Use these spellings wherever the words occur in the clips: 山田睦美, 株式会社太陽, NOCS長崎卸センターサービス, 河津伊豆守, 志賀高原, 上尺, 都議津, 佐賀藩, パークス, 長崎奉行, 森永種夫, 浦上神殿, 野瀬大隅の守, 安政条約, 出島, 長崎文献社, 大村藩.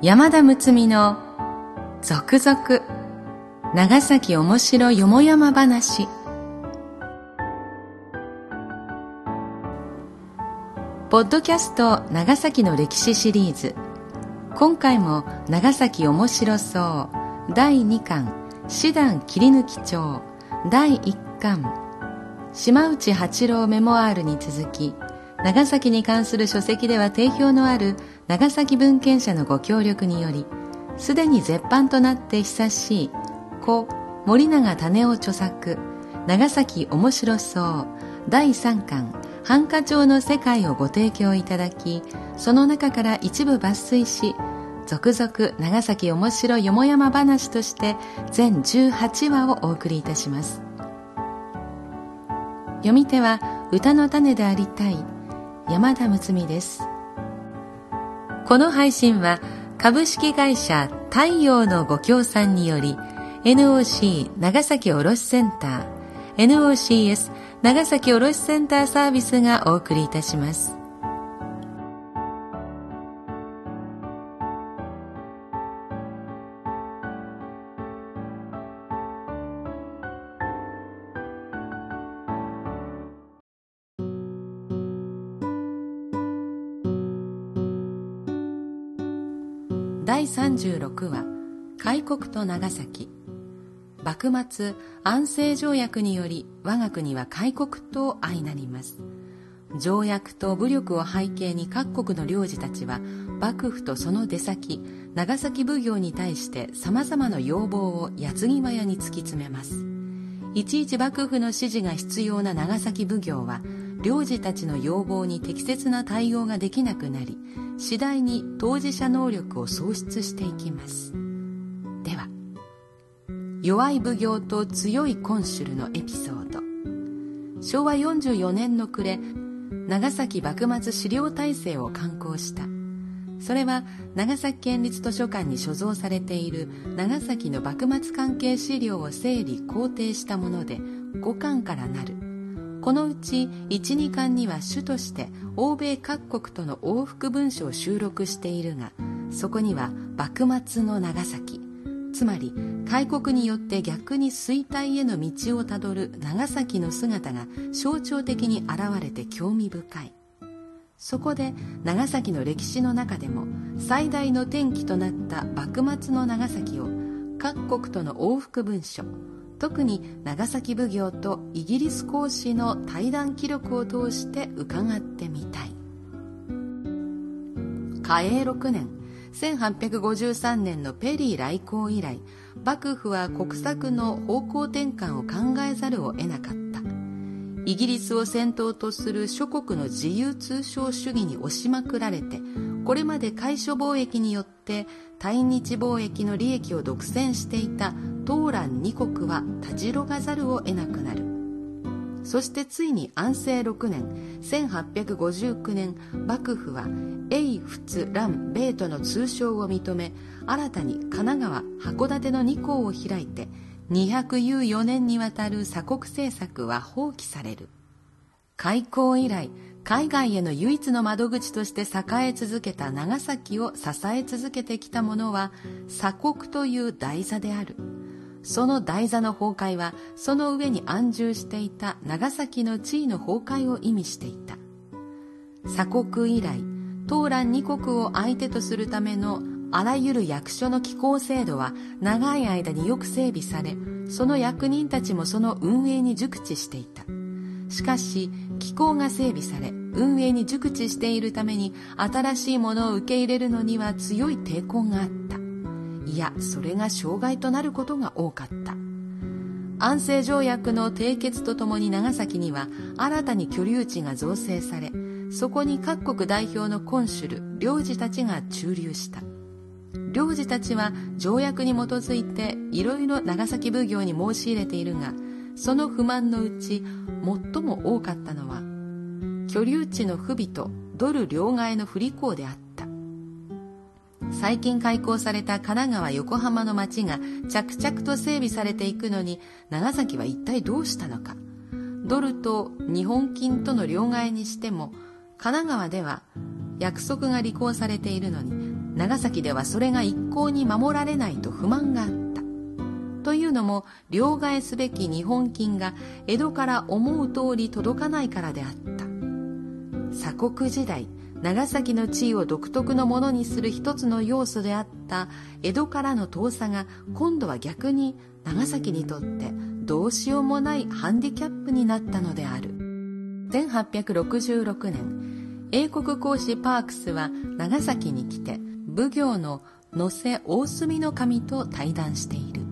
山田睦美の続々長崎おもしろよもやま話。ポッドキャスト長崎の歴史シリーズ、今回も長崎おもしろそう第2巻師団切抜町第1巻島内八郎メモアールに続き、長崎に関する書籍では定評のある長崎文献社のご協力により、すでに絶版となって久しい故森永種夫著作長崎おもしろそう第3巻繁華町の世界をご提供いただき、その中から一部抜粋し、続々長崎おもしろよもやま話として全18話をお送りいたします。読み手は歌の種でありたい山田睦美です。この配信は株式会社太陽のご協賛により NOC 長崎卸センター NOCS 長崎卸センターサービスがお送りいたします。第36話開国と長崎。幕末安政条約により我が国は開国と相なります。条約と武力を背景に各国の領事たちは幕府とその出先長崎奉行に対して様々な要望を矢継ぎ早に突き詰めます。いちいち幕府の指示が必要な長崎奉行は領事たちの要望に適切な対応ができなくなり、次第に当事者能力を喪失していきます。では、弱い奉行と強いコンシュルのエピソード。昭和44年の暮れ、長崎幕末資料大成を刊行した。それは長崎県立図書館に所蔵されている長崎の幕末関係資料を整理校訂したもので5巻からなる。このうち 1,2 巻には主として欧米各国との往復文書を収録しているが、そこには幕末の長崎、つまり開国によって逆に衰退への道をたどる長崎の姿が象徴的に現れて興味深い。そこで長崎の歴史の中でも最大の転機となった幕末の長崎を各国との往復文書、特に長崎奉行とイギリス公使の対談記録を通して伺ってみたい。嘉永6年1853年のペリー来航以来、幕府は国策の方向転換を考えざるを得なかった。イギリスを先頭とする諸国の自由通商主義に押しまくられて、これまで海諸貿易によって対日貿易の利益を独占していた東蘭2国はたじろがざるを得なくなる。そしてついに安政6年1859年、幕府は英仏蘭米との通商を認め、新たに神奈川函館の2港を開いて、204年にわたる鎖国政策は放棄される。開港以来、海外への唯一の窓口として栄え続けた長崎を支え続けてきたものは鎖国という台座である。その台座の崩壊はその上に安住していた長崎の地位の崩壊を意味していた。鎖国以来、東蘭二国を相手とするためのあらゆる役所の機構制度は長い間によく整備され、その役人たちもその運営に熟知していた。しかし、機構が整備され運営に熟知しているために、新しいものを受け入れるのには強い抵抗があった。いや、それが障害となることが多かった。安政条約の締結とともに長崎には新たに居留地が造成され、そこに各国代表のコンシュル、領事たちが駐留した。領事たちは条約に基づいていろいろ長崎奉行に申し入れているが、その不満のうち最も多かったのは居留地の不備とドル両替の不履行であった。最近開港された神奈川横浜の町が着々と整備されていくのに、長崎は一体どうしたのか。ドルと日本金との両替にしても、神奈川では約束が履行されているのに長崎ではそれが一向に守られないと不満があった。というのも、両替すべき日本金が江戸から思う通り届かないからであった。鎖国時代、長崎の地位を独特のものにする一つの要素であった江戸からの遠さが、今度は逆に長崎にとってどうしようもないハンディキャップになったのである。1866年、英国公使パークスは長崎に来て、奉行の野瀬大隅の守と対談している。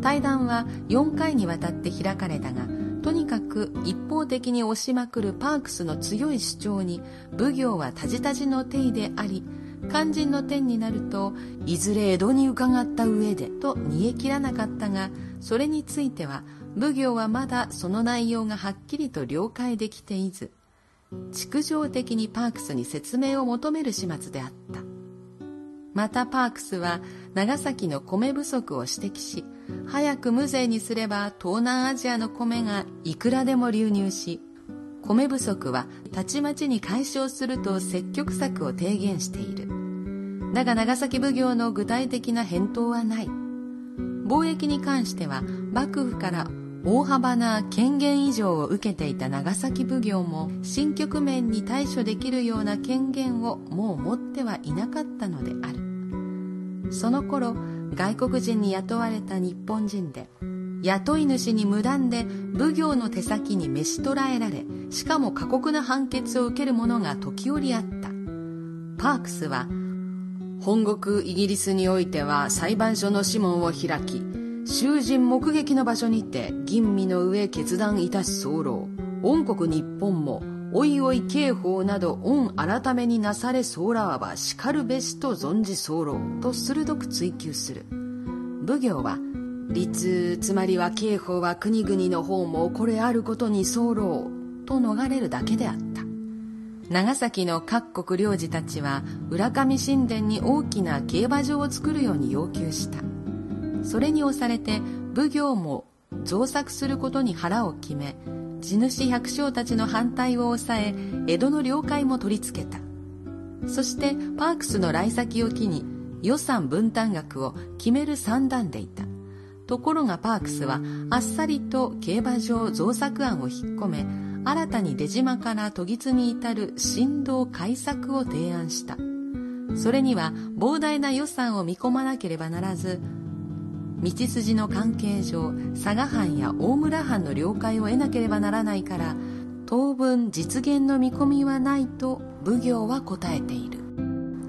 対談は4回にわたって開かれたが、とにかく一方的に押しまくるパークスの強い主張に奉行はたじたじの体であり、肝心の点になるといずれ江戸に伺った上でと煮え切らなかったが、それについては奉行はまだその内容がはっきりと了解できていず、逐情的にパークスに説明を求める始末であった。またパークスは長崎の米不足を指摘し、早く無税にすれば東南アジアの米がいくらでも流入し、米不足はたちまちに解消すると積極策を提言している。だが長崎奉行の具体的な返答はない。貿易に関しては幕府から大幅な権限移譲を受けていた長崎奉行も、新局面に対処できるような権限をもう持ってはいなかったのである。その頃、外国人に雇われた日本人で、雇い主に無断で奉行の手先に召し捕らえられ、しかも過酷な判決を受けるものが時折あった。パークスは、本国イギリスにおいては裁判所の諮問を開き、囚人目撃の場所にて吟味の上決断いたし候、御国日本もおいおい刑法など御改めになされ候らばしかるべしと存じ候と鋭く追及する。奉行は、律、つまりは刑法は国々の方もこれあることに候と逃れるだけであった。長崎の各国領事たちは浦上神殿に大きな競馬場を作るように要求した。それに押されて奉行も造作することに腹を決め、地主百姓たちの反対を抑え、江戸の領海も取り付けた。そしてパークスの来先を機に予算分担額を決める算段でいた。ところがパークスはあっさりと競馬場造作案を引っ込め、新たに出島から都議津に至る新道開削を提案した。それには膨大な予算を見込まなければならず、道筋の関係上佐賀藩や大村藩の了解を得なければならないから、当分実現の見込みはないと奉行は答えている。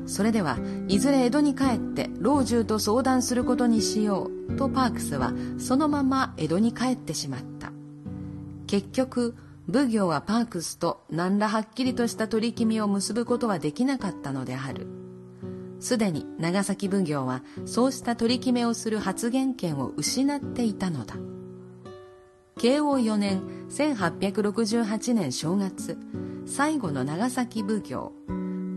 それではいずれ江戸に帰って老中と相談することにしようとパークスはそのまま江戸に帰ってしまった。結局奉行はパークスと何らはっきりとした取り決めを結ぶことはできなかったのである。すでに長崎奉行はそうした取り決めをする発言権を失っていたのだ。慶応4年1868年正月、最後の長崎奉行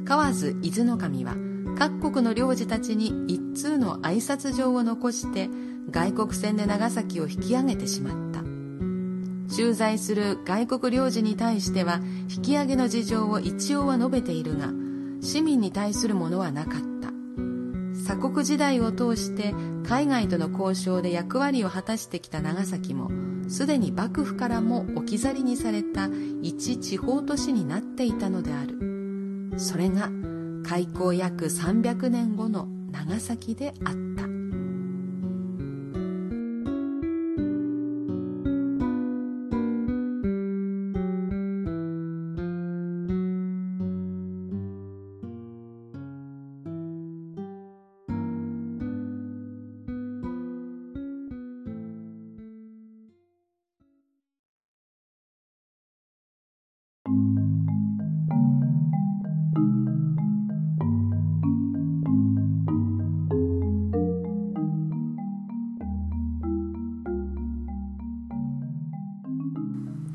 河津伊豆守は各国の領事たちに一通の挨拶状を残して、外国船で長崎を引き上げてしまった。駐在する外国領事に対しては引き上げの事情を一応は述べているが、市民に対するものはなかった。鎖国時代を通して海外との交渉で役割を果たしてきた長崎も、すでに幕府からも置き去りにされた一地方都市になっていたのである。それが開港約300年後の長崎であった。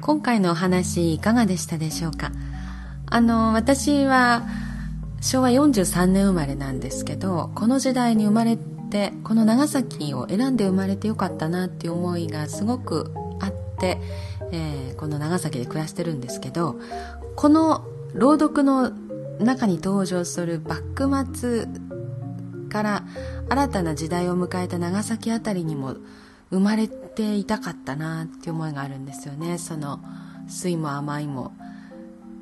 今回のお話いかがでしたでしょうか。私は昭和43年生まれなんですけど、この時代に生まれて、この長崎を選んで生まれてよかったなっていう思いがすごくあって、この長崎で暮らしてるんですけど、この朗読の中に登場する幕末から新たな時代を迎えた長崎あたりにも生まれていたかったなっていう思いがあるんですよね。その酸も甘いも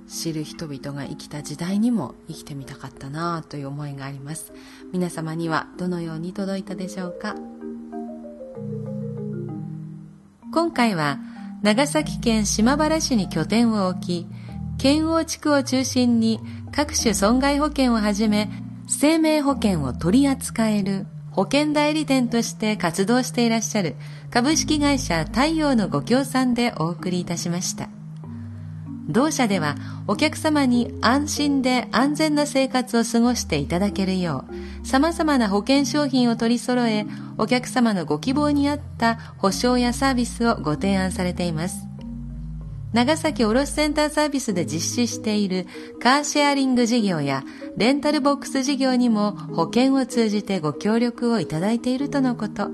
知る人々が生きた時代にも生きてみたかったなという思いがあります。皆様にはどのように届いたでしょうか。今回は長崎県島原市に拠点を置き、県央地区を中心に各種損害保険をはじめ生命保険を取り扱える保険代理店として活動していらっしゃる株式会社太陽のご協賛でお送りいたしました。同社ではお客様に安心で安全な生活を過ごしていただけるよう、様々な保険商品を取り揃え、お客様のご希望に合った保証やサービスをご提案されています。長崎卸センターサービスで実施しているカーシェアリング事業やレンタルボックス事業にも保険を通じてご協力をいただいているとのこと。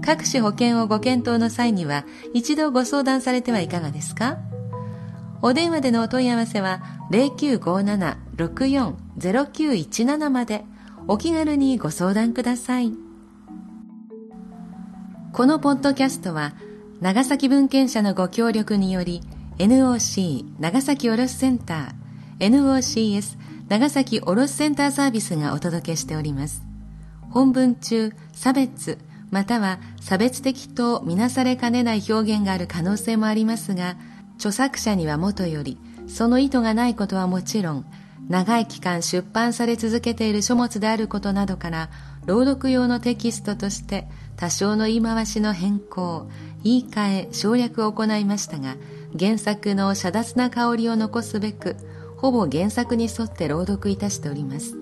各種保険をご検討の際には一度ご相談されてはいかがですか。お電話でのお問い合わせは 0957-64-0917 までお気軽にご相談ください。このポッドキャストは長崎文献社のご協力により NOC 長崎卸センター NOCS 長崎卸センターサービスがお届けしております。本文中差別または差別的とみなされかねない表現がある可能性もありますが、著作者にはもとよりその意図がないことはもちろん、長い期間出版され続けている書物であることなどから朗読用のテキストとして多少の言い回しの変更、言い換え、省略を行いましたが、原作の遮断な香りを残すべくほぼ原作に沿って朗読いたしております。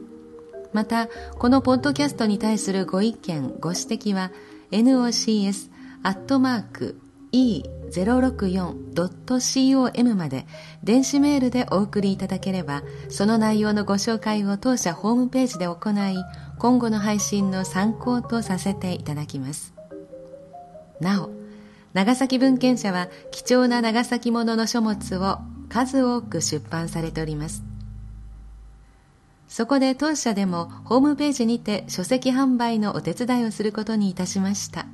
またこのポッドキャストに対するご意見ご指摘は nocs@e064.com まで電子メールでお送りいただければ、その内容のご紹介を当社ホームページで行い、今後の配信の参考とさせていただきます。なお長崎文献社は貴重な長崎ものの書物を数多く出版されております。そこで当社でもホームページにて書籍販売のお手伝いをすることにいたしました。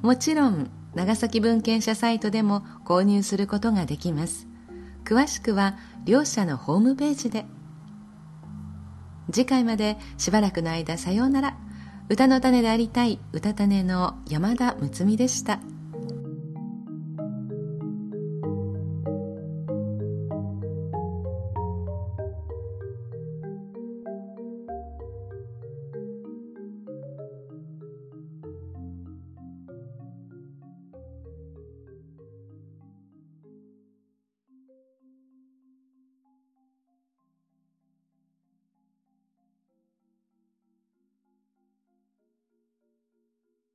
もちろん長崎文献社サイトでも購入することができます。詳しくは両社のホームページで。次回までしばらくの間さようなら。歌の種でありたい歌種の山田睦美でした。